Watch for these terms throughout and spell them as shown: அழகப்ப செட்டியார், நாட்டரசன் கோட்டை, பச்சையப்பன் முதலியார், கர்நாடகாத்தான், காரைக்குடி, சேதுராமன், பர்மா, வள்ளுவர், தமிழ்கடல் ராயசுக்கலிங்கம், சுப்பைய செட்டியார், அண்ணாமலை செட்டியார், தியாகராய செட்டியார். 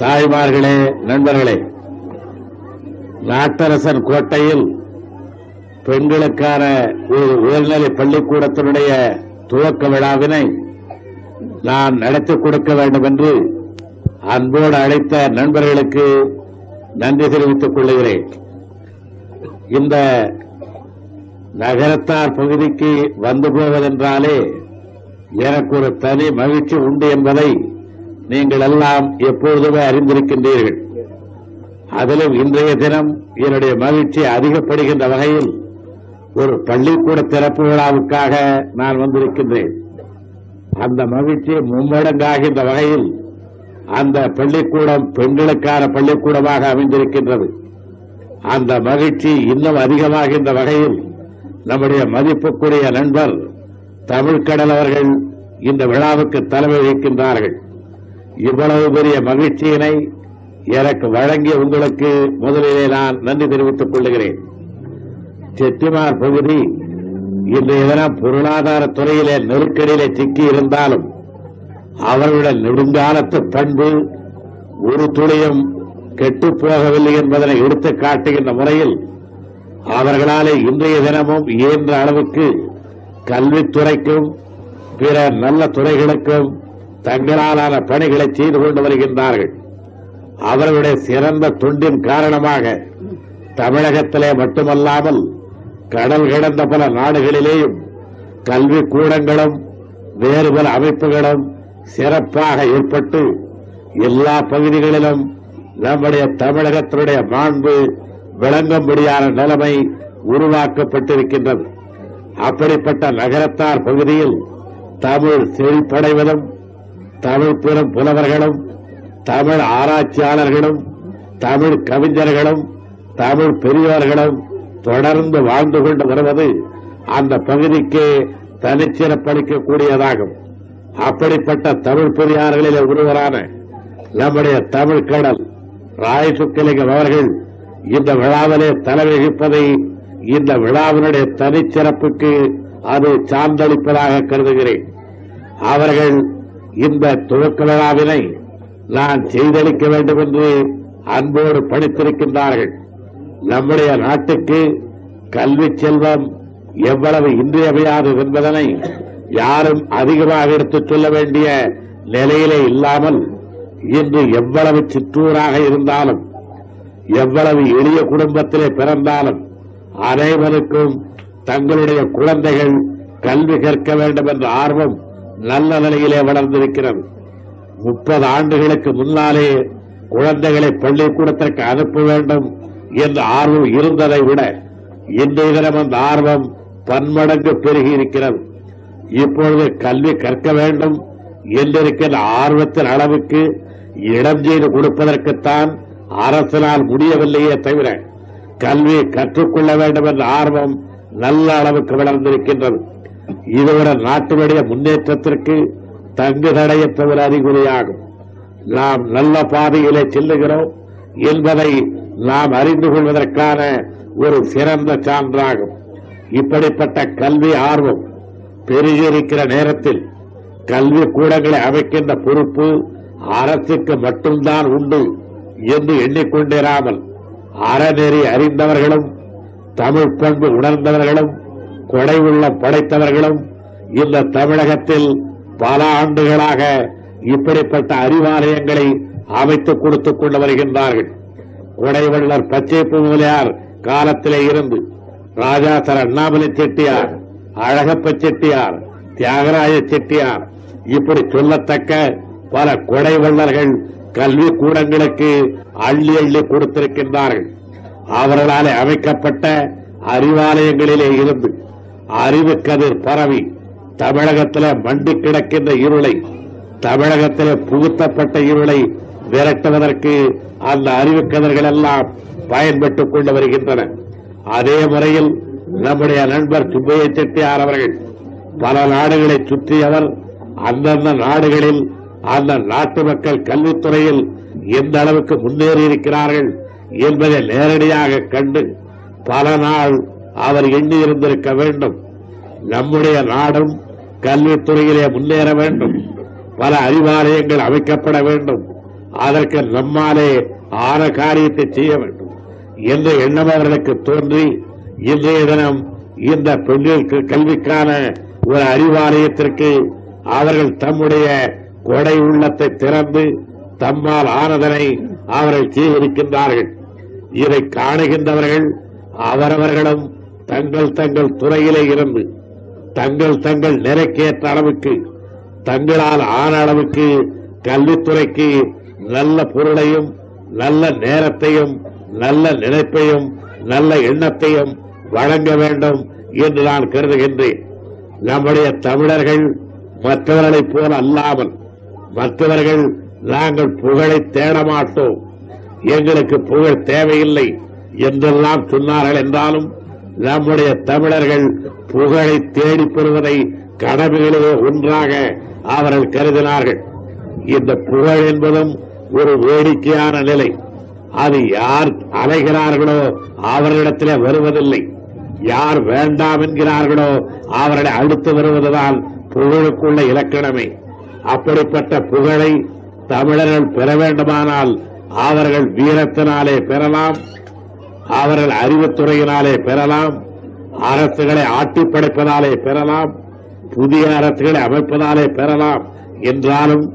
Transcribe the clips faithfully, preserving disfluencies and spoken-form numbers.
தாய்மார்களே, நண்பர்களே, நாட்டரசன் கோட்டையில் பெண்களுக்கான ஒரு உயர்நிலை பள்ளிக்கூடத்தினுடைய துவக்க விழாவினை நான் நடத்தி கொடுக்க வேண்டும் என்று அன்போடு அழைத்த நண்பர்களுக்கு நன்றி தெரிவித்துக் கொள்கிறேன். இந்த நகரத்தார் பகுதிக்கு வந்து போவதென்றாலே எனக்கு ஒரு தனி மகிழ்ச்சி உண்டு என்பதை நீங்கள் எல்லாம் எப்பொழுதுமே அறிந்திருக்கின்றீர்கள். அதிலும் இன்றைய தினம் என்னுடைய மகிழ்ச்சி அதிகப்படுகின்ற வகையில் ஒரு பள்ளிக்கூட திறப்பு விழாவுக்காக நான் வந்திருக்கின்றேன். அந்த மகிழ்ச்சி மும்மடங்காகின்ற வகையில் அந்த பள்ளிக்கூடம் பெண்களுக்கான பள்ளிக்கூடமாக அமைந்திருக்கின்றது. அந்த மகிழ்ச்சி இன்னும் அதிகமாகின்ற வகையில் நம்முடைய மதிப்புக்குரிய நண்பர் தமிழ்கடல் அவர்கள் இந்த விழாவுக்கு தலைமை வகிக்கின்றார்கள். இவ்வளவு பெரிய மகிழ்ச்சியினை எனக்கு வழங்கிய உங்களுக்கு முதலிலே நான் நன்றி தெரிவித்துக் கொள்கிறேன். செட்டியார் பகுதி இன்றைய தினம் பொருளாதார துறையிலே நெருக்கடியிலே சிக்கி இருந்தாலும் அவர்களுடைய நெடுங்காலத்து பண்பு ஒரு துளியும் கெட்டுப்போகவில்லை என்பதனை எடுத்து காட்டுகின்ற முறையில் அவர்களாலே இன்றைய தினமும் இயன்ற அளவுக்கு கல்வித்துறைக்கும் பிற நல்ல துறைகளுக்கும் தங்களாலான பணிகளை செய்து கொண்டு வருகின்றார்கள். அவர்களுடைய சிறந்த தொண்டின் காரணமாக தமிழகத்திலே மட்டுமல்லாமல் கடல் கடந்த பல நாடுகளிலேயும் கல்விக்கூடங்களும் வேறு பல அமைப்புகளும் சிறப்பாக ஏற்பட்டு எல்லா பகுதிகளிலும் நம்முடைய தமிழகத்தினுடைய மாண்பு விளங்கும்படியான நிலைமை உருவாக்கப்பட்டிருக்கின்றது. அப்படிப்பட்ட நகரத்தார் பகுதியில் தமிழ் செழிப்படைவதும் தமிழ் பெரும் புலவர்களும் தமிழ் ஆராய்ச்சியாளர்களும் தமிழ் கவிஞர்களும் தமிழ் பெரியோர்களும் தொடர்ந்து வாழ்ந்து கொண்டு வருவது அந்த பகுதிக்கு தனிச்சிறப்பளிக்கக்கூடியதாகும். அப்படிப்பட்ட தமிழ் பெரியார்களிலே ஒருவரான நம்முடைய தமிழ்கடல் ராயசுக்கலிங்கம் அவர்கள் இந்த விழாவிலே தலைமை வகிப்பதை இந்த விழாவினுடைய தனிச்சிறப்புக்கு அது சான்றளிப்பதாக கருதுகிறேன். அவர்கள் இந்த துவக்க விழாவினை நான் செய்தளிக்க வேண்டும் என்று அன்போடு பணித்திருக்கின்றார்கள். நம்முடைய நாட்டுக்கு கல்வி செல்வம் எவ்வளவு இன்றியமையாதது என்பதனை யாரும் அதிகமாக எடுத்துச் சொல்ல வேண்டிய நிலையிலே இல்லாமல் இன்று எவ்வளவு சிற்றூராக இருந்தாலும் எவ்வளவு எளிய குடும்பத்திலே பிறந்தாலும் அனைவருக்கும் தங்களுடைய குழந்தைகள் கல்வி கற்க வேண்டும் என்ற ஆர்வம் நல்ல நிலையிலே வளர்ந்திருக்கிறது. முப்பது ஆண்டுகளுக்கு முன்னாலே குழந்தைகளை பள்ளிக்கூடத்திற்கு அனுப்ப வேண்டும் என்ற ஆர்வம் இருந்ததை விட இன்றைய தினம் அந்த ஆர்வம் பன்மடங்கு பெருகி இருக்கிறது. இப்பொழுது கல்வி கற்க வேண்டும் என்றிருக்கின்ற ஆர்வத்தின் அளவுக்கு இடம் செய்து கொடுப்பதற்குத்தான் அரசினால் முடியவில்லையே தவிர கல்வி கற்றுக்கொள்ள வேண்டும் என்ற ஆர்வம் நல்ல அளவுக்கு வளர்ந்திருக்கின்றது. இதுவிட நாட்டினுடைய முன்னேற்றத்திற்கு தங்கு தடையற்றவர் அறிகுறியாகும். நாம் நல்ல பாதையிலே செல்லுகிறோம் என்பதை நாம் அறிந்து கொள்வதற்கான ஒரு சிறந்த சான்றாகும். இப்படிப்பட்ட கல்வி ஆர்வம் பெருகியிருக்கிற நேரத்தில் கல்வி கூடங்களை அமைக்கின்ற பொறுப்பு அரசுக்கு மட்டும்தான் உண்டு என்று எண்ணிக்கொண்டிராமல் அறநெறி அறிந்தவர்களும் தமிழ் பண்பு உணர்ந்தவர்களும் கொடை உள்ளம் படைத்தவர்களும் இந்த தமிழகத்தில் பல ஆண்டுகளாக இப்படிப்பட்ட அறிவாலயங்களை அமைத்துக் கொடுத்துக் கொண்டு வருகின்றார்கள். கொடைவள்ளர் பச்சையப்பன் முதலியார் காலத்திலே இருந்து ராஜா சர் அண்ணாமலை செட்டியார், அழகப்ப செட்டியார், தியாகராய செட்டியார் இப்படி சொல்லத்தக்க பல கொடைவள்ளர்கள் கல்வி கூடங்களுக்கு அள்ளி அள்ளி கொடுத்திருக்கின்றார்கள். அவர்களாலே அமைக்கப்பட்ட அறிவாலயங்களிலே இருந்து அறிவு கதிர் பரவி தமிழகத்திலே மண்டி கிடக்கின்ற இருளை, தமிழகத்திலே புகுத்தப்பட்ட இருளை விரட்டுவதற்கு அந்த அறிவு கதிர்கள் எல்லாம் பயன்பட்டுக் கொண்டு வருகின்றன. அதே முறையில் நம்முடைய நண்பர் சுப்பைய செட்டியார் அவர்கள் பல நாடுகளை சுற்றியவர். அந்தந்த நாடுகளில் அந்த நாட்டு மக்கள் கல்வித்துறையில் எந்த அளவுக்கு முன்னேறி இருக்கிறார்கள் என்பதை நேரடியாக கண்டு பல நாள் அவர் எண்ணி இருந்திருக்க வேண்டும். நம்முடைய நாடும் கல்வித்துறையிலே முன்னேற வேண்டும், பல அறிவாலயங்கள் அமைக்கப்பட வேண்டும், அதற்கு நம்மாலே ஆன காரியத்தை செய்ய வேண்டும் என்ற எண்ணம் அவர்களுக்கு தோன்றி இன்றைய தினம் இந்த பெண்கள் கல்விக்கான ஒரு அறிவாலயத்திற்கு அவர்கள் தம்முடைய கொடை உள்ளத்தை திறந்து தம்மால் ஆனதனை அவர்கள் செய்திருக்கின்றார்கள். இதை காணுகின்றவர்கள் அவரவர்களும் தங்கள் தங்கள் துறையிலே இருந்து தங்கள் தங்கள் நிறைக்கேற்ற அளவுக்கு தங்களால் ஆன அளவுக்கு கல்வித்துறைக்கு நல்ல பொருளையும் நல்ல நேரத்தையும் நல்ல நினைப்பையும் நல்ல எண்ணத்தையும் வழங்க வேண்டும் என்று நான் கருதுகின்றேன். நம்முடைய தமிழர்கள் மற்றவர்களைப் போல் அல்லாமல், மற்றவர்கள் நாங்கள் புகழை தேட மாட்டோம், எங்களுக்கு புகழ் தேவையில்லை என்றெல்லாம் சொன்னார்கள். என்றாலும் நம்முடைய தமிழர்கள் புகழை தேடி பெறுவதை கடமைகளே ஒன்றாக அவர்கள் கருதினார்கள். இந்த புகழ் என்பதும் ஒரு வேடிக்கையான நிலை. அது யார் அலைகிறார்களோ அவர்களிடத்திலே வருவதில்லை, யார் வேண்டாம் என்கிறார்களோ அவர்களை அடுத்து வருவதுதான் புகழுக்குள்ள இலக்கணமே. அப்படிப்பட்ட புகழை தமிழர்கள் பெற வேண்டுமானால் அவர்கள் வீரத்தினாலே பெறலாம், அவர்கள் அறிவுத்துறையினாலே பெறலாம், அரசுகளை ஆட்டி படைப்பதாலே பெறலாம், புதிய அரசுகளை அமைப்பதாலே பெறலாம். என்றாலும்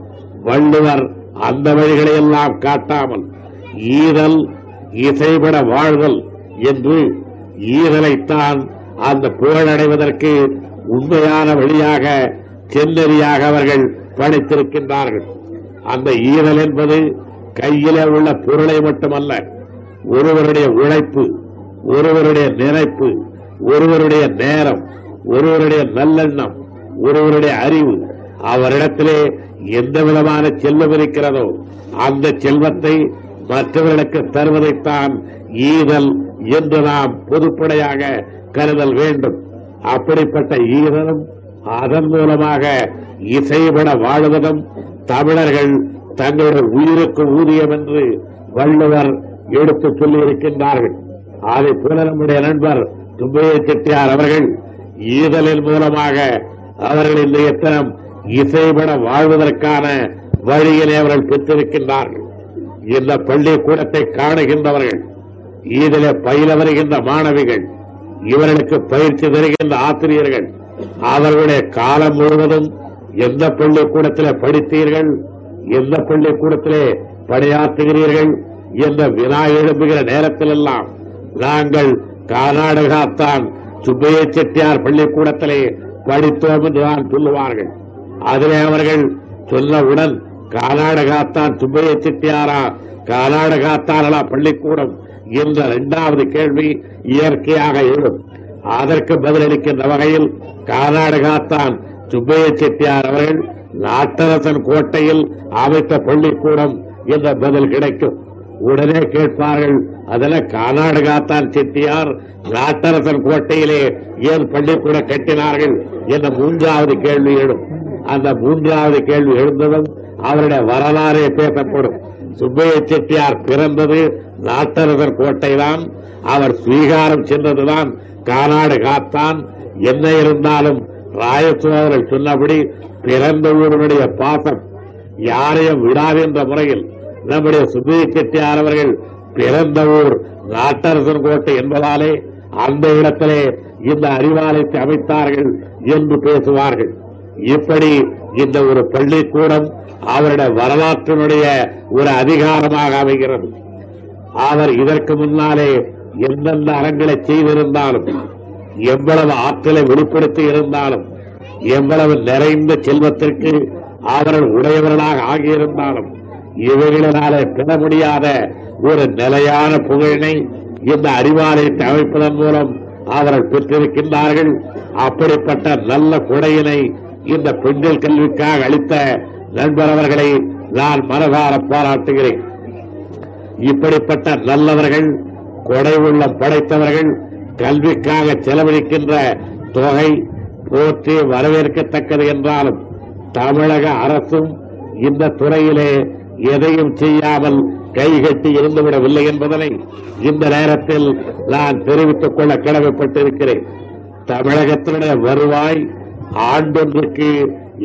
வள்ளுவர் அந்த வழிகளையெல்லாம் காட்டாமல் ஈதல் இசைபட வாழ்தல் என்று ஈதலைத்தான் அந்த புகழடைவதற்கு உண்மையான வழியாக செந்தறியாக அவர்கள் படைத்திருக்கின்றார்கள். அந்த ஈதல் என்பது கையிலே உள்ள பொருளை மட்டுமல்ல, ஒருவருடைய உழைப்பு, ஒருவருடைய நினைப்பு, ஒருவருடைய நேரம், ஒருவருடைய நல்லெண்ணம், ஒருவருடைய அறிவு, அவரிடத்திலே எந்த விதமான செல்வம் இருக்கிறதோ அந்த செல்வத்தை மற்றவர்களுக்கு தருவதைத்தான் ஈதல் என்று நாம் பொதுப்படையாக கருதல் வேண்டும். அப்படிப்பட்ட ஈதலும் அதன் மூலமாக இசைபட வாழ்வதும் தமிழர்கள் தங்களுடைய உயிருக்கு ஊதியம் என்று வள்ளுவர் எடுத்து சொல்லியிருக்கின்றார்கள். அதை போல நம்முடைய நண்பர் சுப்பைய செட்டியார் அவர்கள் ஈதலின் மூலமாக அவர்கள் இன்றைய தினம் இசைபட வாழ்வதற்கான வழியிலே அவர்கள் பெற்றிருக்கின்றார்கள். இந்த பள்ளிக்கூடத்தை காணுகின்றவர்கள், ஈதிலே பயில வருகின்ற மாணவிகள், இவர்களுக்கு பயிற்சி தருகின்ற ஆசிரியர்கள், அவர்களுடைய காலம் முழுவதும் எந்த பள்ளிக்கூடத்திலே படித்தீர்கள், எந்த பள்ளிக்கூடத்திலே பணியாற்றுகிறீர்கள் என்ற வினா எழுப்புகிற நேரத்திலெல்லாம் நாங்கள் கர்நாடகாத்தான் சுப்பைய செட்டியார் பள்ளிக்கூடத்திலே படித்தோம் என்று தான் சொல்லுவார்கள். அதிலே அவர்கள் சொல்லவுடன் கர்நாடகாத்தான் சுப்பைய செட்டியாரா, கர்நாடகாத்தானா பள்ளிக்கூடம் என்ற இரண்டாவது கேள்வி இயற்கையாக எழும். அதற்கு பதிலளிக்கின்ற வகையில் கர்நாடகாத்தான் சுப்பைய செட்டியார் அவர்கள் நாட்டரசன் கோட்டையில் அமைத்த பள்ளிக்கூடம் என்ற பதில் கிடைக்கும். உடனே கேட்பார்கள், அதெல்லாம் கர்நாடகாத்தான் செட்டியார் நாட்டரசன் கோட்டையிலே ஏன் பள்ளிக்கூடம் கட்டினார்கள் என்ற மூன்றாவது கேள்வி எழும். அந்த மூன்றாவது கேள்வி எழுந்ததும் அவருடைய வரலாறே பேசப்படும். சுப்பைய செட்டியார் பிறந்தது நாட்டரசன் கோட்டைதான், அவர் ஸ்வீகாரம் சென்றதுதான் கர்நாடகாத்தான். என்ன இருந்தாலும் ராயசுவாவர்கள் சொன்னபடி பிறந்த ஊருடைய பாசம் யாரையும் விடாதென்ற முறையில் நம்முடைய சுப்பைய செட்டியார் அவர்கள் பிறந்த ஊர் நாட்டரசன் கோட்டை என்பதாலே அந்த இடத்திலே இந்த அறிவாலயத்தை அமைத்தார்கள் என்று பேசுவார்கள். இப்படி இந்த ஒரு பள்ளிக்கூடம் அவருடைய வரலாற்றினுடைய ஒரு அதிகாரமாக அமைகிறது. அவர் இதற்கு முன்னாலே எந்தெந்த அரங்களை செய்திருந்தாலும், எவ்வளவு ஆற்றலை வெளிப்படுத்தி இருந்தாலும், எவ்வளவு நிறைந்த செல்வத்திற்கு அவர்கள் உடையவர்களாக ஆகியிருந்தாலும், இவர்களினாலே பெற முடியாத ஒரு நிலையான புகழினை இந்த அறிவாலயத்தை அமைப்பதன் மூலம் அவர்கள் பெற்றிருக்கின்றார்கள். அப்படிப்பட்ட நல்ல கொடையினை இந்த பெண்கள் கல்விக்காக அளித்த நண்பர் அவர்களை நான் மனதார பாராட்டுகிறேன். இப்படிப்பட்ட நல்லவர்கள், கொடை உள்ளம் படைத்தவர்கள், கல்விக்காக செலவழிக்கின்ற தொகை போற்றி வரவேற்கத்தக்கது. என்றாலும் தமிழக அரசும் இந்த துறையிலே எதையும் செய்யாமல் கைகட்டி இருந்துவிடவில்லை என்பதனை இந்த நேரத்தில் நான் தெரிவித்துக் கொள்ள கடமைப்பட்டிருக்கிறேன். தமிழகத்தினுடைய வருவாய் ஆண்டொன்றுக்கு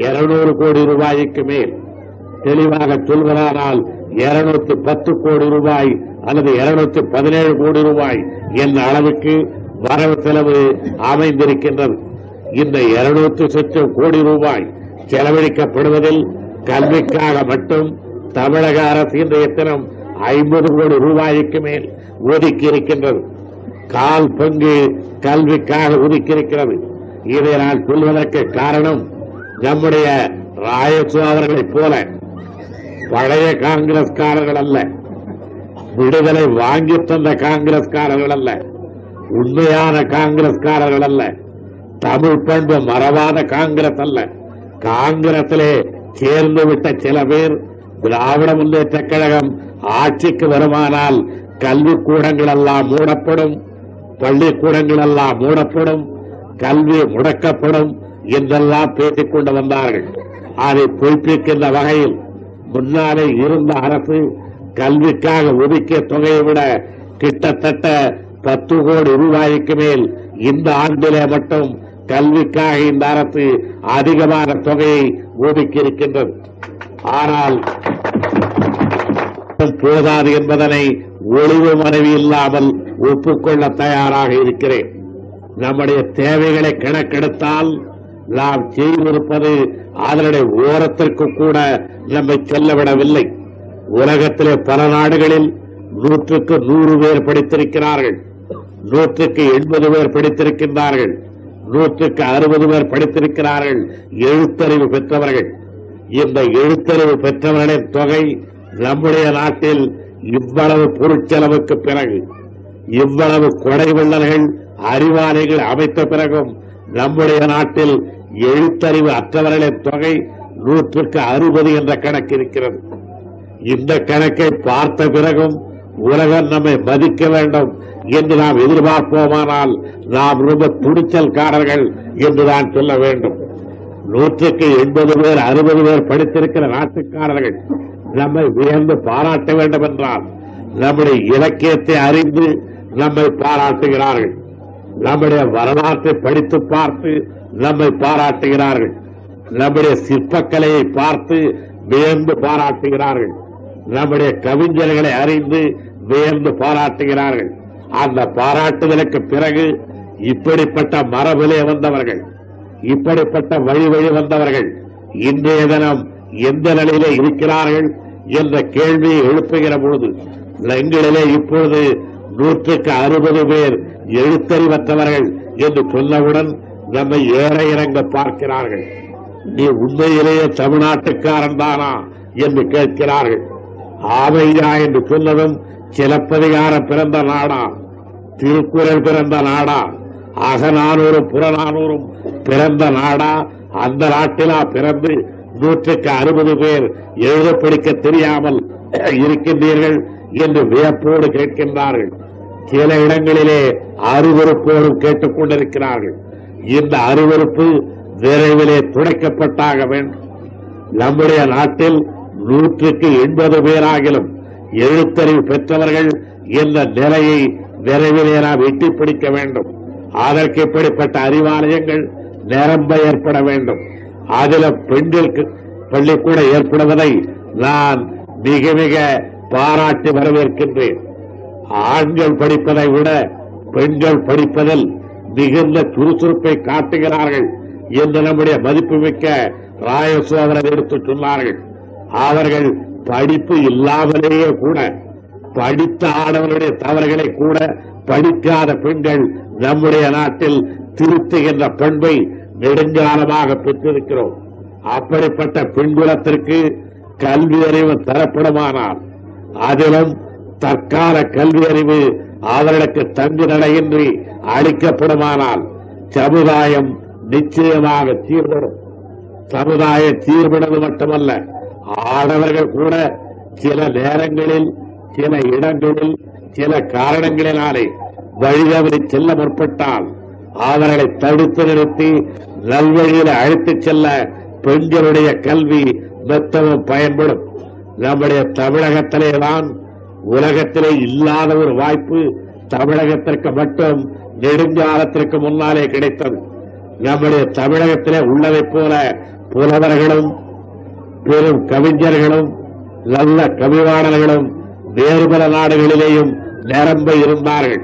இருநூறு கோடி ரூபாய்க்கு மேல், தெளிவாக சொல்வதானால் இருநூத்தி பத்து கோடி ரூபாய் அல்லது இருநூத்தி பதினேழு கோடி ரூபாய் என்ற அளவுக்கு வரவு செலவு அமைந்திருக்கின்றது. இந்த இருநூத்தி சொச்சம் கோடி ரூபாய் செலவழிக்கப்படுவதில் கல்விக்காக மட்டும் தமிழக அரசு இன்றைய தினம் ஐம்பது கோடி ரூபாய்க்கு மேல் ஒதுக்கி இருக்கின்றது. கால் பங்கு கல்விக்காக ஒதுக்கியிருக்கிறது. இதை நான் சொல்வதற்கு காரணம், நம்முடைய ராயசு அவர்களைப் போல பழைய காங்கிரஸ்காரர்கள் அல்ல, விடுதலை வாங்கி தந்த காங்கிரஸ்காரர்கள் அல்ல, உண்மையான காங்கிரஸ்காரர்கள் அல்ல, தமிழ் பண்பு மறவாத காங்கிரஸ் அல்ல, காங்கிரசிலே சேர்ந்துவிட்ட சில பேர் திராவிட முன்னேற்ற கழகம் ஆட்சிக்கு வருமானால் கல்விக்கூடங்கள் எல்லாம் மூடப்படும், பள்ளிக்கூடங்கள் எல்லாம் மூடப்படும், கல்வி முடக்கப்படும் என்றெல்லாம் பேசிக் கொண்டு வந்தார்கள். அதை பொய்ப்பிக்கின்ற வகையில் முன்னாலே இருந்த அரசு கல்விக்காக ஒதுக்கிய தொகையை விட கிட்டத்தட்ட பத்து கோடி ரூபாய்க்கு மேல் இந்த ஆண்டிலே மட்டும் கல்விக்காக இந்த அரசு அதிகமான தொகையை ஒதுக்கியிருக்கின்றது. ஆனால் போதாது என்பதனை ஒளிவு மறைவு இல்லாமல் ஒப்புக்கொள்ள தயாராக இருக்கிறேன். நம்முடைய தேவைகளை கணக்கெடுத்தால் நாம் செய்திருப்பது அதனுடைய ஓரத்திற்கு கூட நம்மை செல்லவிடவில்லை. உலகத்திலே பல நாடுகளில் நூற்றுக்கு நூறு பேர் படித்திருக்கிறார்கள், நூற்றுக்கு எண்பது பேர் படித்திருக்கின்றார்கள், நூற்றுக்கு அறுபது பேர் படித்திருக்கிறார்கள் எழுத்தறிவு பெற்றவர்கள். இந்த எழுத்தறிவு பெற்றவர்களின் தொகை நம்முடைய நாட்டில் இவ்வளவு பொருட்செலவுக்கு பிறகு, இவ்வளவு கொடை வள்ளல்கள் அறிவாளிகள் அமைத்த பிறகும் நம்முடைய நாட்டில் எழுத்தறிவு அற்றவர்களின் தொகை நூற்றுக்கு அறுபது என்ற கணக்கு இருக்கிறது. இந்த கணக்கை பார்த்த பிறகும் உலகம் நம்மை மதிக்க வேண்டும் என்று நாம் எதிர்பார்ப்போமானால் நாம் ரொம்ப துணிச்சல்காரர்கள் என்றுதான் சொல்ல வேண்டும். நூற்றுக்கு எண்பது பேர் அறுபது பேர் படித்திருக்கிற நாட்டுக்காரர்கள் நம்மை வியந்து பாராட்ட வேண்டும் என்றால் நம்முடைய இலக்கியத்தை அறிந்து நம்மை பாராட்டுகிறார்கள், நம்முடைய வரலாற்றை படித்து பார்த்து நம்மை பாராட்டுகிறார்கள், நம்முடைய சிற்பக்கலையை பார்த்து வியந்து பாராட்டுகிறார்கள், நம்முடைய கவிஞர்களை அறிந்து வியந்து பாராட்டுகிறார்கள். அந்த பாராட்டுதலுக்கு பிறகு இப்படிப்பட்ட மரபிலே வந்தவர்கள், இப்படிப்பட்ட வழி வழி வந்தவர்கள் இன்றைய தினம் எந்த நிலையிலே இருக்கிறார்கள் என்ற கேள்வியை எழுப்புகிற பொழுது எங்களிலே இப்பொழுது நூற்றுக்கு அறுபது பேர் எழுத்தறிவற்றவர்கள் என்று சொன்னவுடன் நம்மை ஏற இறங்க பார்க்கிறார்கள். நீ உண்மையிலேயே தமிழ்நாட்டுக்காரன் தானா என்று கேட்கிறார்கள். ஆமையா என்று சொன்னதும் சிலப்பதிகாரம் பிறந்த நாடா, திருக்குறள் பிறந்த நாடா, அகநானூறும் புறநானூறும் பிறந்த நாடா, அந்த நாட்டிலா பிறந்து நூற்றுக்கு அறுபது பேர் எழுத படிக்க தெரியாமல் இருக்கின்றீர்கள் என்று வியப்போடு கேட்கின்றார்கள். சில இடங்களிலே அருவருப்போடும் கேட்டுக் கொண்டிருக்கிறார்கள். இந்த அருவருப்பு விரைவிலே துடைக்கப்பட்டாக வேண்டும். நம்முடைய நாட்டில் நூற்றுக்கு எண்பது பேராகிலும் எழுத்தறிவு பெற்றவர்கள் என்ற நிலையை விரைவிலே நாம் எட்டி பிடிக்க வேண்டும். அதற்கு இப்படிப்பட்ட அறிவாலயங்கள் நிரம்ப ஏற்பட வேண்டும். அதில பெண்களுக்கு பள்ளிக்கூட ஏற்படுவதை நான் மிக மிக பாராட்டி வரவேற்கின்றேன். ஆண்கள் படிப்பதை விட பெண்கள் படிப்பதில் மிகுந்த சுறுசுறுப்பை காட்டுகிறார்கள் என்று நம்முடைய மதிப்புமிக்க ராயசு அவர்கள் எடுத்துச் சொன்னார்கள். அவர்கள் படிப்பு இல்லாமலேயே கூட படித்த ஆடவர்களுடைய தவறுகளை கூட படிக்காத பெண்கள் நம்முடைய நாட்டில் திருத்துகின்ற பண்பை நெடுங்காலமாக பெற்றிருக்கிறோம். அப்படிப்பட்ட பெண்குலத்திற்கு கல்வி அறிவு தரப்படுமானால், அதிலும் தற்கால கல்வி அறிவு அவர்களுக்கு தங்கு தடையின்றி அளிக்கப்படுமானால் சமுதாயம் நிச்சயமாக சீர்படும். சமுதாய சீர்படுவது மட்டுமல்ல, ஆடவர்கள் கூட சில நேரங்களில் சில இடங்களில் சில காரணங்களினாலே வழிதவறி செல்ல முற்பட்டால் அவர்களை தடுத்து நிறுத்தி நல்வழியில் அழைத்துச் செல்ல பெண்களுடைய கல்வி மெத்தவும் பயன்படும். நம்முடைய தமிழகத்திலேதான் உலகத்திலே இல்லாத ஒரு வாய்ப்பு தமிழகத்திற்கு மட்டும் நெடுங்காலத்திற்கு முன்னாலே கிடைத்தது. நம்முடைய தமிழகத்திலே உள்ளதைப் போல புலவர்களும் பெரும் கவிஞர்களும் நல்ல கவிவாணர்களும் வேறு பல நாடுகளிலேயும் நிரம்ப இருந்தார்கள்.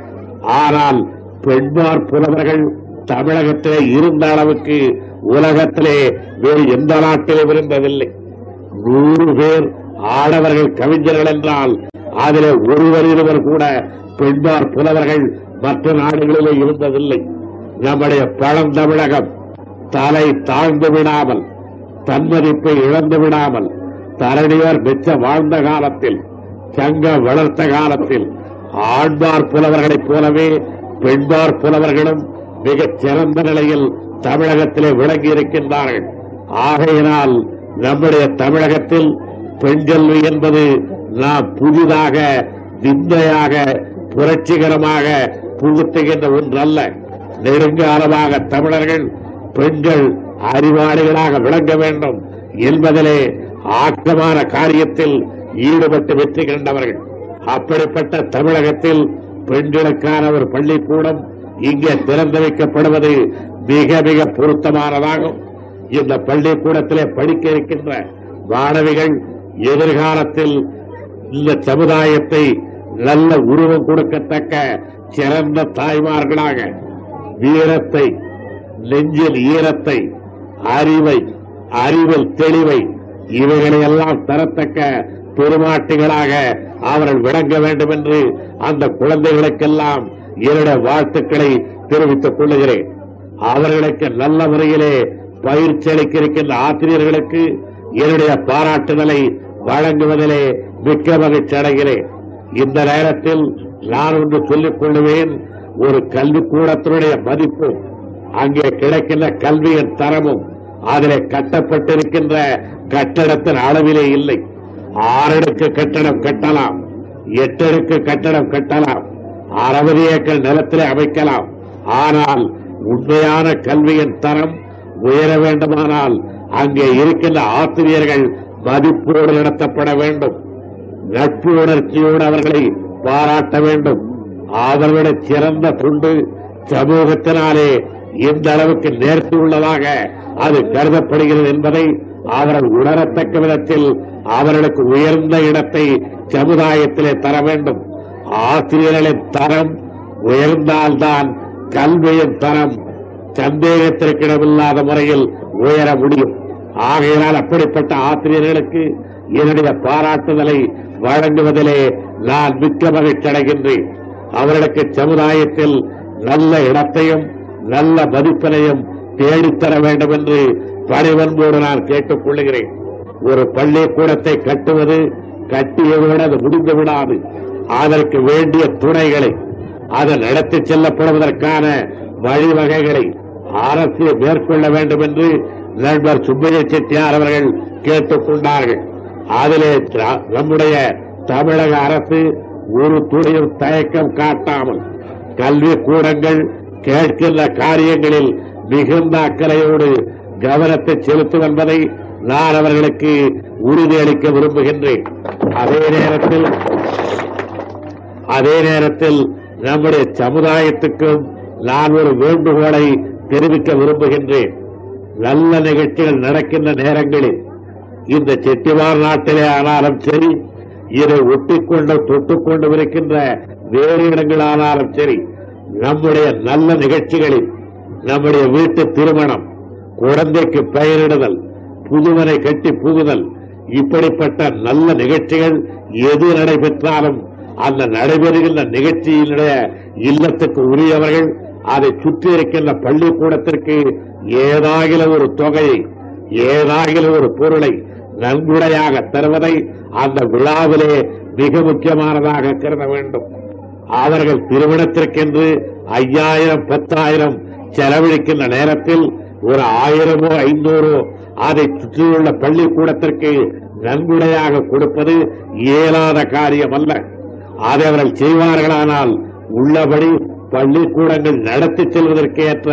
ஆனால் பெண்மார் புலவர்கள் தமிழகத்திலே இருந்த அளவுக்கு உலகத்திலே வேறு எந்த நாட்டிலும் இருந்ததில்லை. நூறு பேர் ஆடவர்கள் கவிஞர்கள் என்றால் அதிலே ஒருவர் இருவர் கூட பெண்மார் புலவர்கள் மற்ற நாடுகளிலே இருந்ததில்லை. நம்முடைய பழந்தமிழகம் தலை தாழ்ந்து விடாமல், தன்மதிப்பை இழந்து விடாமல், தரணியர் மிச்ச வாழ்ந்த காலத்தில், சங்க வளர்த்த காலத்தில் ஆண்பார் புலவர்களைப் போலவே பெண்பார் புலவர்களும் மிகச் சிறந்த நிலையில் தமிழகத்திலே விளங்கியிருக்கின்றார்கள். ஆகையினால் நம்முடைய தமிழகத்தில் பெண் கல்வி என்பது நாம் புதிதாக, விந்தையாக, புரட்சிகரமாக புகுத்துகின்ற ஒன்றல்ல. நெருங்காலமாக தமிழர்கள் பெண்கள் அறிவாளிகளாக விளங்க வேண்டும் என்பதிலே ஆக்கமான காரியத்தில் ஈடுபட்டு வெற்றி கண்டவர்கள். அப்படிப்பட்ட தமிழகத்தில் பெண்களுக்கான ஒரு பள்ளிக்கூடம் இங்கே திறந்து வைக்கப்படுவது மிக மிக பொருத்தமானதாகும். இந்த பள்ளிக்கூடத்திலே படிக்க இருக்கின்ற மாணவிகள் எதிர்காலத்தில் இந்த சமுதாயத்தை நல்ல உருவம் கொடுக்கத்தக்க சிறந்த தாய்மார்களாக, வீரத்தை, நெஞ்சில் ஈரத்தை, அறிவை, அறிவில் தெளிவை, இவைகளையெல்லாம் தரத்தக்க பெருமாட்டிகளாக அவர்கள் விளங்க வேண்டும் என்று அந்த குழந்தைகளுக்கெல்லாம் என்னுடைய வாழ்த்துக்களை தெரிவித்துக் கொள்ளுகிறேன். அவர்களுக்கு நல்ல முறையிலே பயிற்சி அளிக்க இருக்கின்ற ஆசிரியர்களுக்கு என்னுடைய பாராட்டுதலை வழங்குவதிலே மிக்க மகிழ்ச்சி அடைகிறேன். இந்த நேரத்தில் நான் ஒன்று சொல்லிக் கொள்ளுவேன். ஒரு கல்விக்கூடத்தினுடைய மதிப்பும் அங்கே கிடைக்கின்ற கல்வியின் தரமும் அதிலே கட்டப்பட்டிருக்கின்ற கட்டடத்தின் அளவிலே இல்லை. ஆறடுக்கு கட்டடம் கட்டலாம், எட்டடுக்கு கட்டடம் கட்டலாம், அறுபது ஏக்கர் நிலத்திலே அமைக்கலாம். ஆனால் உண்மையான கல்வியின் தரம் உயர வேண்டுமானால் அங்கே இருக்கின்ற ஆசிரியர்கள் மதிப்போடு நடத்தப்பட வேண்டும். நட்பு உணர்ச்சியோடு அவர்களை பாராட்ட வேண்டும். அவர்களுடைய சிறந்த தொண்டு சமூகத்தினாலே எந்த அளவுக்கு நேர்த்து உள்ளதாக அது கருதப்படுகிறது என்பதை அவர்கள் உணரத்தக்க விதத்தில் அவர்களுக்கு உயர்ந்த இடத்தை சமுதாயத்திலே தர வேண்டும். ஆசிரியர்களின் தரம் உயர்ந்தால்தான் கல்வியின் தரம் சந்தேகத்திற்கிடமில்லாத முறையில் உயர முடியும். ஆகையினால் அப்படிப்பட்ட ஆசிரியர்களுக்கு என்னுடைய பாராட்டுதலை வழங்குவதிலே நான் மிக்க மகிழ்ச்சி அடைகின்றேன். அவர்களுக்கு சமுதாயத்தில் நல்ல இடத்தையும் நல்ல மதிப்பினையும் தேடித்தர வேண்டும் என்று பணிவன்போடு நான் கேட்டுக் கொள்ளுகிறேன். ஒரு பள்ளிக்கூடத்தை கட்டுவது கட்டியவுடன் அது முடிந்து விடாது. அதற்கு வேண்டிய துணைகளை, அதை நடத்தி செல்லப்படுவதற்கான வழிவகைகளை அரசு மேற்கொள்ள வேண்டும் என்று நண்பர் சுப்பைய செட்டியார் அவர்கள் கேட்டுக் கொண்டார்கள். அதிலே நம்முடைய தமிழக அரசு ஒரு துறையும் தயக்கம் காட்டாமல் கல்வி கூடங்கள் கேட்கின்ற காரியங்களில் மிகுந்த அக்கறையோடு கவனத்தை செலுத்தும் என்பதை நான் அவர்களுக்கு உறுதியளிக்க விரும்புகின்றேன். அதே நேரத்தில் அதே நேரத்தில் நம்முடைய சமுதாயத்துக்கும் நான் ஒரு வேண்டுகோளை தெரிவிக்க விரும்புகின்றேன். நல்ல நிகழ்ச்சிகள் நடக்கின்ற நேரங்களில் இந்த செட்டிவார் நாட்டிலே ஆனாலும் சரி, இதை ஒட்டிக்கொண்டு தொட்டுக்கொண்டு இருக்கின்ற வேறு இடங்களானாலும் சரி, நம்முடைய நல்ல நிகழ்ச்சிகளில் நம்முடைய வீட்டு திருமணம், குழந்தைக்கு பெயரிடுதல், புதுமனை கட்டி புகுதல், இப்படிப்பட்ட நல்ல நிகழ்ச்சிகள் எது நடைபெற்றாலும் அந்த நடைபெறுகின்ற நிகழ்ச்சியினுடைய இல்லத்துக்கு உரியவர்கள் அதை சுற்றி இருக்கின்ற பள்ளிக்கூடத்திற்கு ஏதாகில ஒரு தொகையை, ஏதாகில ஒரு பொருளை நன்கொடையாக தருவதை அந்த விழாவிலே மிக முக்கியமானதாக கருத வேண்டும். அவர்கள் திருமணத்திற்கென்று ஐயாயிரம் பத்தாயிரம் செலவழிக்கின்ற நேரத்தில் ஒரு ஆயிரமோ ஐநூறோ அதை சுற்றியுள்ள பள்ளிக்கூடத்திற்கு நன்கொடையாக கொடுப்பது இயலாத காரியம் அல்ல. அதை அவர்கள் செய்வார்களானால் உள்ளபடி பள்ளிக்கூடங்கள் நடத்தி செல்வதற்கேற்ற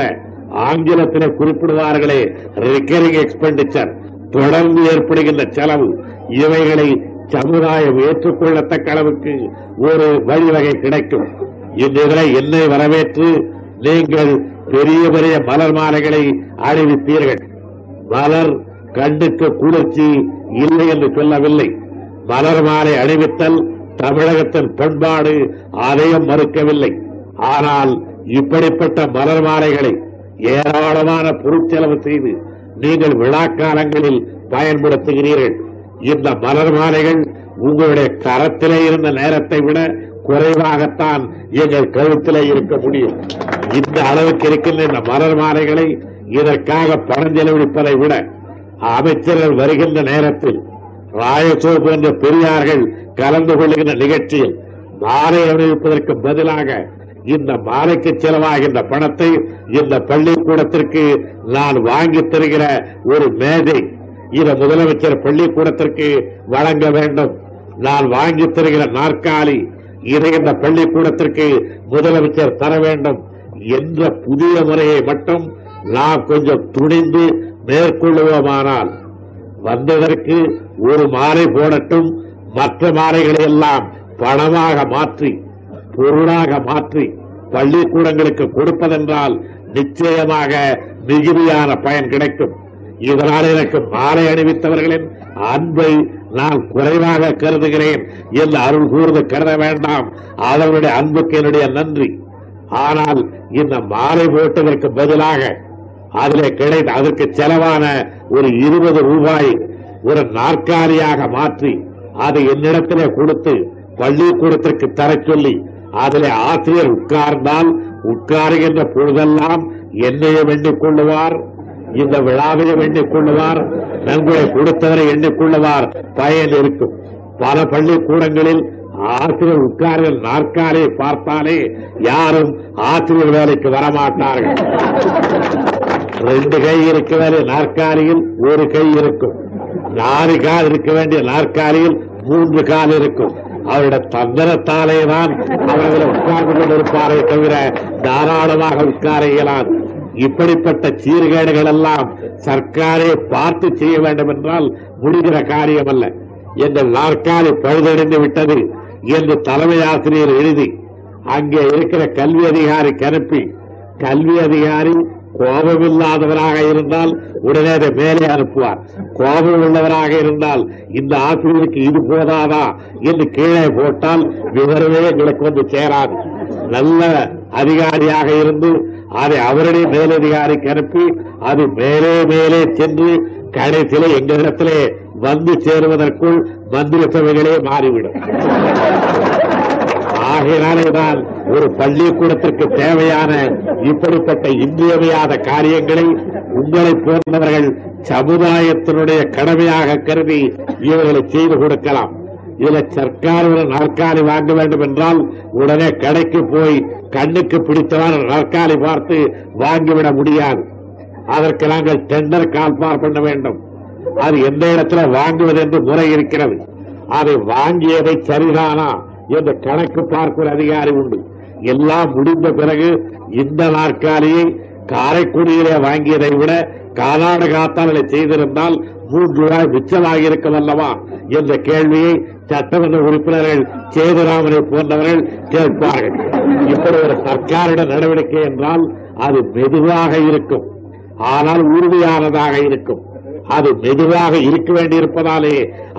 ஆங்கிலத்திலே குறிப்பிடுவார்களே ரிகரிங் எக்ஸ்பெண்டிச்சர், தொடர்ந்து ஏற்படுகின்ற செலவு, இவைகளை சமுதாயம் ஏற்றுக்கொள்ளத்தக்க அளவுக்கு ஒரு வழிவகை கிடைக்கும். இந்நிலை என்னை வரவேற்று நீங்கள் பெரிய பெரிய மலர் மாலைகளை அணிவிப்பீர்கள். மலர் கண்ணுக்கு குளிர்ச்சி, இல்லை என்று சொல்லவில்லை. மலர் மாலை அணிவித்தல் தமிழகத்தின் பண்பாடு, அதையும் மறுக்கவில்லை. ஆனால் இப்படிப்பட்ட மலர் மாலைகளை ஏராளமான பொருட்செலவு செய்து நீங்கள் விழாக்காலங்களில் பயன்படுத்துகிறீர்கள். இந்த மலர் மாலைகள் உங்களுடைய கரத்திலே இருந்த நேரத்தை விட குறைவாகத்தான் எங்கள் கருத்திலே இருக்க முடியும். இந்த அளவுக்கு இருக்கின்ற இந்த மலர் மாலைகளை இதற்காக பணம் செலவழிப்பதை விட அமைச்சர்கள் வருகின்ற நேரத்தில் ராயசோப்பு என்ற பெரியார்கள் கலந்து கொள்கின்ற நிகழ்ச்சியில் மாலை அணிவிப்பதற்கு பதிலாக இந்த மாலைக்கு செலவாகின்ற பணத்தை இந்த பள்ளிக்கூடத்திற்கு நான் வாங்கி தருகிற ஒரு மேதை இதை முதலமைச்சர் பள்ளிக்கூடத்திற்கு வழங்க வேண்டும். நான் வாங்கி தருகிற நாற்காலி இதை இந்த பள்ளிக்கூடத்திற்கு முதலமைச்சர் தர வேண்டும் என்ற புதிய முறையை மட்டும் நாம் கொஞ்சம் துணிந்து மேற்கொள்ளுவோமானால் வந்ததற்கு ஒரு மாலை போடட்டும், மற்ற மாலைகளை எல்லாம் பணமாக மாற்றி பொருளாக மாற்றி பள்ளிக்கூடங்களுக்கு கொடுப்பதென்றால் நிச்சயமாக மிகுதியான பயன் கிடைக்கும். இதனால் எனக்கு மாலை அணிவித்தவர்களின் அன்பை நான் குறைவாக கருதுகிறேன் என்று அருள் கூர்ந்து கருத வேண்டாம். அவர்களுடைய அன்புக்கு என்னுடைய நன்றி. ஆனால் இந்த மாலை போட்டதற்கு பதிலாக அதிலே கிடைத்த அதற்கு செலவான ஒரு இருபது ரூபாய் ஒரு நாற்காலியாக மாற்றி அதை என்னிடத்திலே கொடுத்து பள்ளிக்கூடத்திற்கு தர சொல்லி அதிலே ஆசிரியர் உட்கார்ந்தால் உட்காருகின்ற பொழுதெல்லாம் என்னையும் எண்ணிக் கொள்ளுவார், இந்த விழாவையும் எண்ணிக்கொள்ளுவார், நன்கொடை கொடுத்தவரை எண்ணிக்கொள்ளுவார். பயன் இருக்கும். பல பள்ளிக்கூடங்களில் ஆசிரியர் உட்கார்கள் நாற்காலியை பார்த்தாலே யாரும் ஆசிரியர் வேலைக்கு வரமாட்டார்கள். ரெண்டு கை இருக்க வேண்டிய நாற்காலியில் ஒரு கை இருக்கும், நாலு கால் இருக்க வேண்டிய நாற்காலியில் மூன்று கால் இருக்கும். அவருடைய தந்திரத்தாலே தான் அவர்களை உட்கார்ந்து கொண்டிருப்பாரே தவிர தாராளமாக உட்கார இயலாது. இப்படிப்பட்ட சீர்கேடுகள் எல்லாம் சர்க்காரை பார்த்து செய்ய வேண்டும் என்றால் முடிகிற காரியம் அல்ல. எங்கள் நாற்காலி பழுதடைந்து விட்டது என்று தலைமை ஆசிரியர் எழுதி அங்கே இருக்கிற கல்வி அதிகாரிக்கு அனுப்பி, கல்வி அதிகாரி கோபமில்லாதவராக இருந்தால் உடனே அதை மேலே அனுப்புவார். கோபம் உள்ளவராக இருந்தால் இந்த ஆசிரியருக்கு இது போதாதா என்று கீழே போட்டால் விவரமே எங்களுக்கு வந்து சேராது. நல்ல அதிகாரியாக இருந்து அதை அவருடைய மேலதிகாரிக்கு அனுப்பி அது மேலே மேலே சென்று கடைசியிலே எங்களிடத்திலே வந்து சேருவதற்குள் மந்திரி சபைகளே மாறிவிடும். ஆகையினாலேதான் ஒரு பள்ளிக்கூடத்திற்கு தேவையான இப்படிப்பட்ட இன்றியமையாத காரியங்களை உங்களை போன்றவர்கள் சமுதாயத்தினுடைய கடமையாக கருதி இவர்களை செய்து கொடுக்கலாம். இதுல சர்க்காரின் நாற்காலி வாங்க வேண்டும் என்றால் உடனே கடைக்கு போய் கண்ணுக்கு பிடித்தவாறு நாற்காலி பார்த்து வாங்கிவிட முடியாது. அதற்கு நாங்கள் டெண்டர் கால்பார் பண்ண வேண்டும். அது எந்த இடத்துல வாங்குவது என்று முறை இருக்கிறது. அதை வாங்கியதை சரிதானா என்று கணக்கு பார்க்கிற அதிகாரி உண்டு. எல்லாம் முடிந்த பிறகு இந்த நாற்காலியை காரைக்குடியிலே வாங்கியதை விட கர்நாடகாத்தால் செய்திருந்தால் மூன்று ரூபாய் மிச்சமாகி இருக்கும் அல்லவா என்ற கேள்வியை சட்டமன்ற உறுப்பினர்கள் சேதுராமனை போன்றவர்கள் கேட்பார்கள். இப்படி ஒரு சர்க்காரிட நடவடிக்கை என்றால் அது மெதுவாக இருக்கும், ஆனால் உறுதியானதாக இருக்கும். அது மெதுவாக இருக்க வேண்டியிருப்பதாலே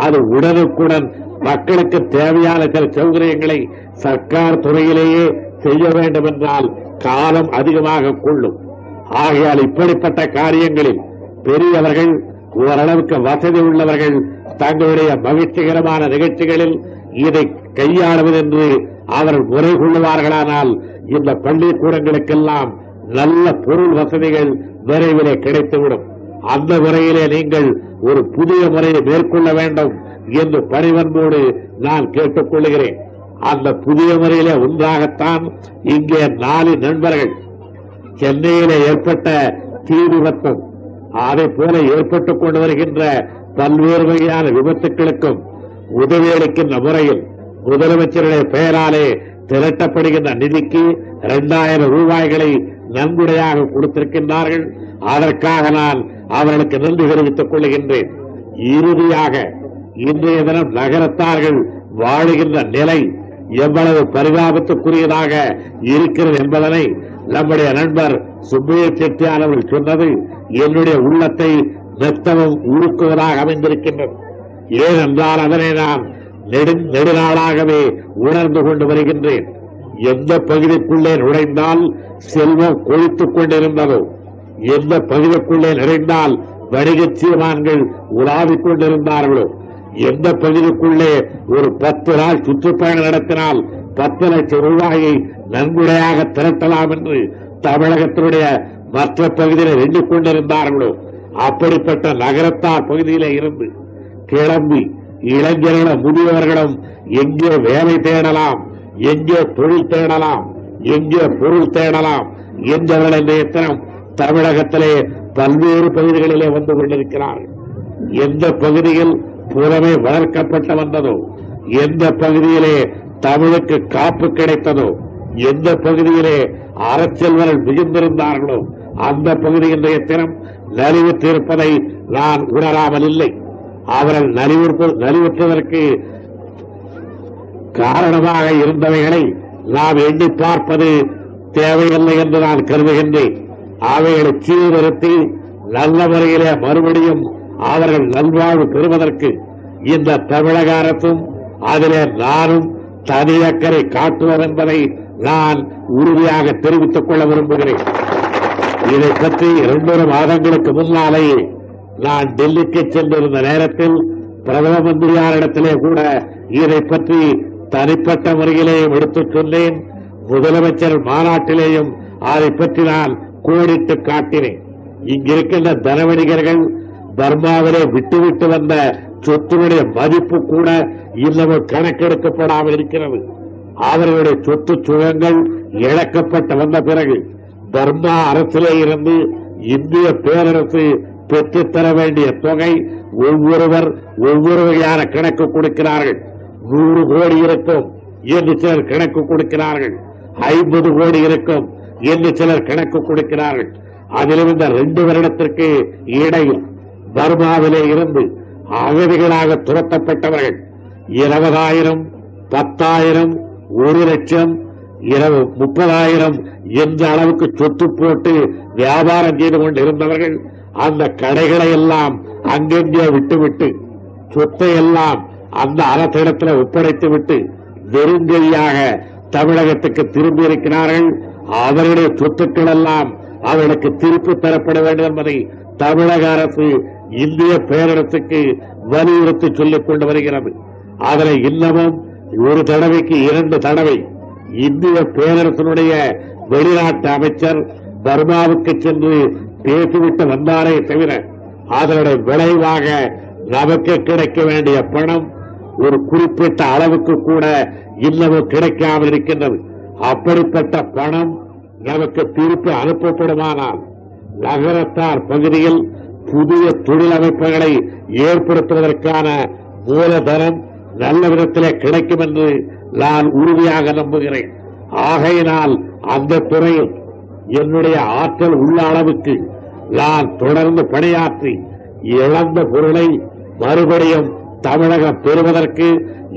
அது உடனுக்குடன் மக்களுக்கு தேவையான சில சௌகரியங்களை சர்க்கார் துறையிலேயே செய்ய வேண்டும் என்றால் காலம் அதிகமாக கொள்ளும். ஆகையால் இப்படிப்பட்ட காரியங்களில் பெரியவர்கள் ஓரளவுக்கு வசதி உள்ளவர்கள் தங்களுடைய மகிழ்ச்சிகரமான நிகழ்ச்சிகளில் இதை கையாளுவது என்று அவர்கள் முறை கொள்ளுவார்களானால் இந்த பள்ளிக்கூடங்களுக்கெல்லாம் நல்ல பொருள் வசதிகள் விரைவிலே கிடைத்துவிடும். அந்த முறையிலே நீங்கள் ஒரு புதிய முறையை மேற்கொள்ள வேண்டும் என்று பணிவன்போடு நான் கேட்டுக் கொள்கிறேன். அந்த புதிய முறையிலே ஒன்றாகத்தான் இங்கே நாலு நண்பர்கள் சென்னையிலே ஏற்பட்ட தீ விபத்தும் அதை போல ஏற்பட்டுக் கொண்டு வருகின்ற பல்வேறு வகையான விபத்துக்களுக்கும் உதவி அளிக்கின்ற முறையில் முதலமைச்சருடைய பெயராலே திரட்டப்படுகின்ற நிதிக்கு இரண்டாயிரம் ரூபாய்களை நன்கொடையாக கொடுத்திருக்கின்றார்கள். அதற்காக நான் அவர்களுக்கு நன்றி தெரிவித்துக் கொள்கின்றேன். இறுதியாக இன்றைய தினம் நகரத்தார்கள் வாழுகின்ற நிலை எவ்வளவு பரிதாபத்துக்குரியதாக இருக்கிறது என்பதனை நம்முடைய நண்பர் சுப்பைய செட்டியார் அவர்கள் சொன்னது என்னுடைய உள்ளத்தை மெத்தவும் உருக்குவதாக அமைந்திருக்கின்றது. ஏனென்றால் அதனை நான் நெடுநாளாகவே உணர்ந்து கொண்டு வருகின்றேன். எந்த பகுதிக்குள்ளே நுழைந்தால் செல்வம் கொழித்துக் கொண்டிருந்ததோ, எந்த பகுதிக்குள்ளே நுழைந்தால் வணிகச் சீமான்கள் உலாவிக் கொண்டிருந்தார்களோ, எந்த பகுதிக்குள்ளே ஒரு பத்து நாள் சுற்றுப்பயணம் நடத்தினால் பத்து லட்சம் ரூபாயை நன்கொடையாக திரட்டலாம் என்று தமிழகத்தினுடைய மற்ற பகுதியில் எண்ணிக் கொண்டிருந்தார்களோ, அப்படிப்பட்ட நகரத்தார் பகுதியிலே இருந்து கிளம்பி இளைஞர்களும் முதியவர்களும் எங்கே வேலை தேடலாம், எங்கே தொழில் தேடலாம், எங்கே பொருள் தேடலாம் என்கிறவர்கள் இந்த எத்தனம் தமிழகத்திலே பல்வேறு பகுதிகளிலே வந்து கொண்டிருக்கிறார்கள். எந்த பகுதியில் புறமே வளர்க்கப்பட்டு வந்ததோ, எந்த பகுதியிலே தமிழுக்கு காப்பு கிடைத்ததோ, எந்த பகுதியிலே அரசியல்வர்கள் மிகுந்திருந்தார்களோ அந்த பகுதியின் தினம் நலிவுற்று இருப்பதை நான் உணராமல் இல்லை. அவர்கள் நலிவுற்றதற்கு காரணமாக இருந்தவைகளை நாம் எண்ணி பார்ப்பது தேவையில்லை என்று நான் கருதுகின்றேன். அவைகளை சீர்திருத்தி நல்ல முறையிலே மறுபடியும் அவர்கள் நல்வாழ்வு பெறுவதற்கு இந்த தமிழக அரசும் அதிலே நானும் தனி அக்கறை காட்டுவர் என்பதை நான் உறுதியாக தெரிவித்துக் கொள்ள விரும்புகிறேன். இதை பற்றி இரண்டொரு மாதங்களுக்கு முன்னாலேயே நான் டெல்லிக்கு சென்றிருந்த நேரத்தில் பிரதம மந்திரியாரிடத்திலே கூட இதை பற்றி தனிப்பட்ட முறையிலேயும் எடுத்துச் சொன்னேன். முதலமைச்சர் மாநாட்டிலேயும் அதை பற்றி நான் கோடிட்டு காட்டினேன். இங்கிருக்கின்ற தனவணிகர்கள் பர்மாவிலே விட்டுவிட்டு வந்த சொத்துடைய மதிப்பு கூட இன்னமும் கணக்கெடுக்கப்படாமல் இருக்கிறது. அவர்களுடைய சொத்து சுகங்கள் இழக்கப்பட்டு வந்த பிறகு பர்மா அரசிலே இருந்து இந்திய பேரரசு பெற்றுத்தர வேண்டிய தொகை ஒவ்வொருவர் ஒவ்வொரு வகையான கணக்கு கொடுக்கிறார்கள். நூறு கோடி இருக்கும் என்று சிலர் கணக்கு கொடுக்கிறார்கள், ஐம்பது கோடி இருக்கும் என்று சிலர் கணக்கு கொடுக்கிறார்கள். அதிலும் இந்த ரெண்டு வருடத்திற்கு இடையில் பர்மாவிலே இருந்து அகதிகளாக துரத்தப்பட்டவர்கள் இருபதாயிரம், பத்தாயிரம், ஒரு லட்சம், இரவு முப்பதாயிரம் என்ற அளவுக்கு சொத்து போட்டு வியாபாரம் செய்து கொண்டு இருந்தவர்கள் அந்த கடைகளை எல்லாம் அங்கெங்கே விட்டுவிட்டு சொத்தை எல்லாம் அந்த அரசிடத்தில் ஒப்படைத்து விட்டு வெறுங்கையாக தமிழகத்துக்கு திரும்பியிருக்கிறார்கள். அவருடைய சொத்துக்கள் எல்லாம் அவர்களுக்கு திருப்பி தரப்பட வேண்டும் என்பதை தமிழக அரசு இந்திய பேரரசுக்கு வலியுறுத்தி சொல்லிக் கொண்டு வருகிறது. அதனை இன்னமும் ஒரு தடவைக்கு இரண்டு தடவை இந்திய பேரரசனுடைய வெளிநாட்டு அமைச்சர் பர்மாவுக்கு சென்று பேசிவிட்டு வந்தாரே தவிர அதனுடைய விளைவாக நமக்கு கிடைக்க வேண்டிய பணம் ஒரு குறிப்பிட்ட அளவுக்கு கூட இன்னமும் கிடைக்காமல் இருக்கின்றது. அப்படிப்பட்ட பணம் நமக்கு திருப்பி அனுப்பப்படுமானால் நகரத்தார் பகுதியில் புதிய தொழிலமைப்புகளை ஏற்படுத்துவதற்கான மூலதனம் நல்ல விதத்திலே கிடைக்கும் என்று நான் உறுதியாக நம்புகிறேன். ஆகையினால் அந்த துறையில் என்னுடைய ஆற்றல் உள்ள அளவுக்கு நான் தொடர்ந்து பணியாற்றி இழந்த பொருளை மறுபடியும் தமிழகம் பெறுவதற்கு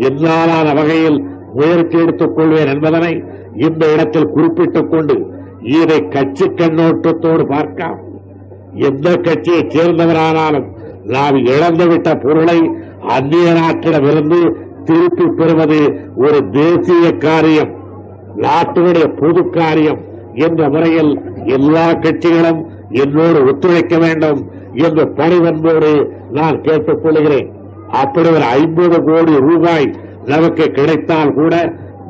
என்னாலான வகையில் முயற்சி எடுத்துக் கொள்வேன் என்பதனை இந்த இடத்தில் குறிப்பிட்டுக் கொண்டு இதை கட்சி கண்ணோட்டத்தோடு பார்க்காமல் எந்த கட்சியை சேர்ந்தவரானாலும் நாம் இழந்துவிட்ட பொருளை அந்நிய நாட்டிடமிருந்து திருப்பி பெறுவது ஒரு தேசிய காரியம், நாட்டினுடைய பொது காரியம் என்ற முறையில் எல்லா கட்சிகளும் என்னோடு ஒத்துழைக்க வேண்டும் என்று பணிவன்போடு நான் கேட்டுக் கொள்கிறேன். அப்படி ஒரு ஐம்பது கோடி ரூபாய் நமக்கு கிடைத்தால் கூட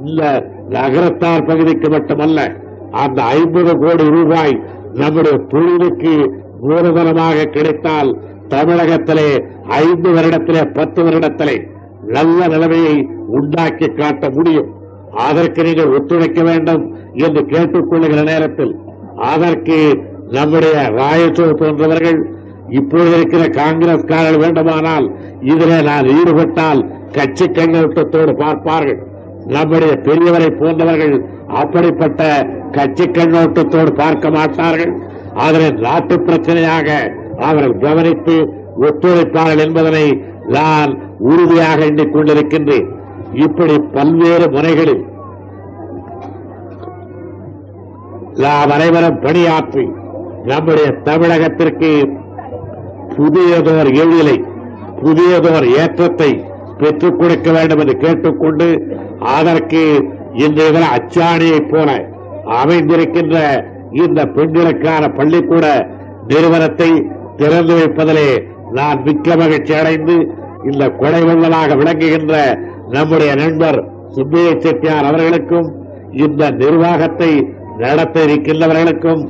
இந்த நகரத்தார் பகுதிக்கு மட்டுமல்ல, அந்த ஐம்பது கோடி ரூபாய் நம்முடைய தொழிலுக்கு மூலதனமாக கிடைத்தால் தமிழகத்திலே ஐந்து வருடத்திலே பத்து வருடத்திலே நல்ல நிலைமையை உண்டாக்கி காட்ட முடியும். அதற்கு நீங்கள் ஒத்துழைக்க வேண்டும் என்று கேட்டுக் கொள்ளுகிற நேரத்தில் அதற்கு நம்முடைய ராயசோ போன்றவர்கள் இப்போது இருக்கிற காங்கிரஸ்காரர்கள் வேண்டுமானால் இதிலே நான் ஈடுபட்டால் கட்சி கண்ணோட்டத்தோடு பார்ப்பார்கள். நம்முடைய பெரியவரை போன்றவர்கள் அப்படிப்பட்ட கட்சி கண்ணோட்டத்தோடு பார்க்க மாட்டார்கள். அதனை நாட்டு பிரச்சனையாக அவர்கள் கவனித்து ஒத்துழைப்பார்கள் என்பதனை நான் உறுதியாக எண்ணிக் கொண்டிருக்கின்றேன். இப்படி பல்வேறு முறைகளில் நாம் அனைவரும் பணியாற்றி நம்முடைய தமிழகத்திற்கு புதியதோர் எழிலை புதியதோர் ஏற்றத்தை பெற்றுக் கொடுக்க வேண்டும் என்று கேட்டுக்கொண்டு அதற்கு இன்றைய அச்சாணியை போல அமைந்திருக்கின்ற இந்த பெண்களுக்கான பள்ளிக்கூட நிறுவனத்தை திறந்து வைப்பதிலே நான் மிக்க மகிழ்ச்சி அடைந்து இந்த கொடைவள்ளலாக விளங்குகின்ற நம்முடைய நண்பர் சுப்பைய செட்டியார் அவர்களுக்கும் இந்த நிர்வாகத்தை நடத்த இருக்கின்றவர்களுக்கும்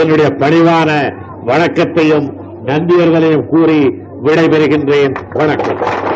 என்னுடைய பணிவான வணக்கத்தையும் நன்றியர்களையும் கூறி விடைபெறுகின்றேன். வணக்கம்.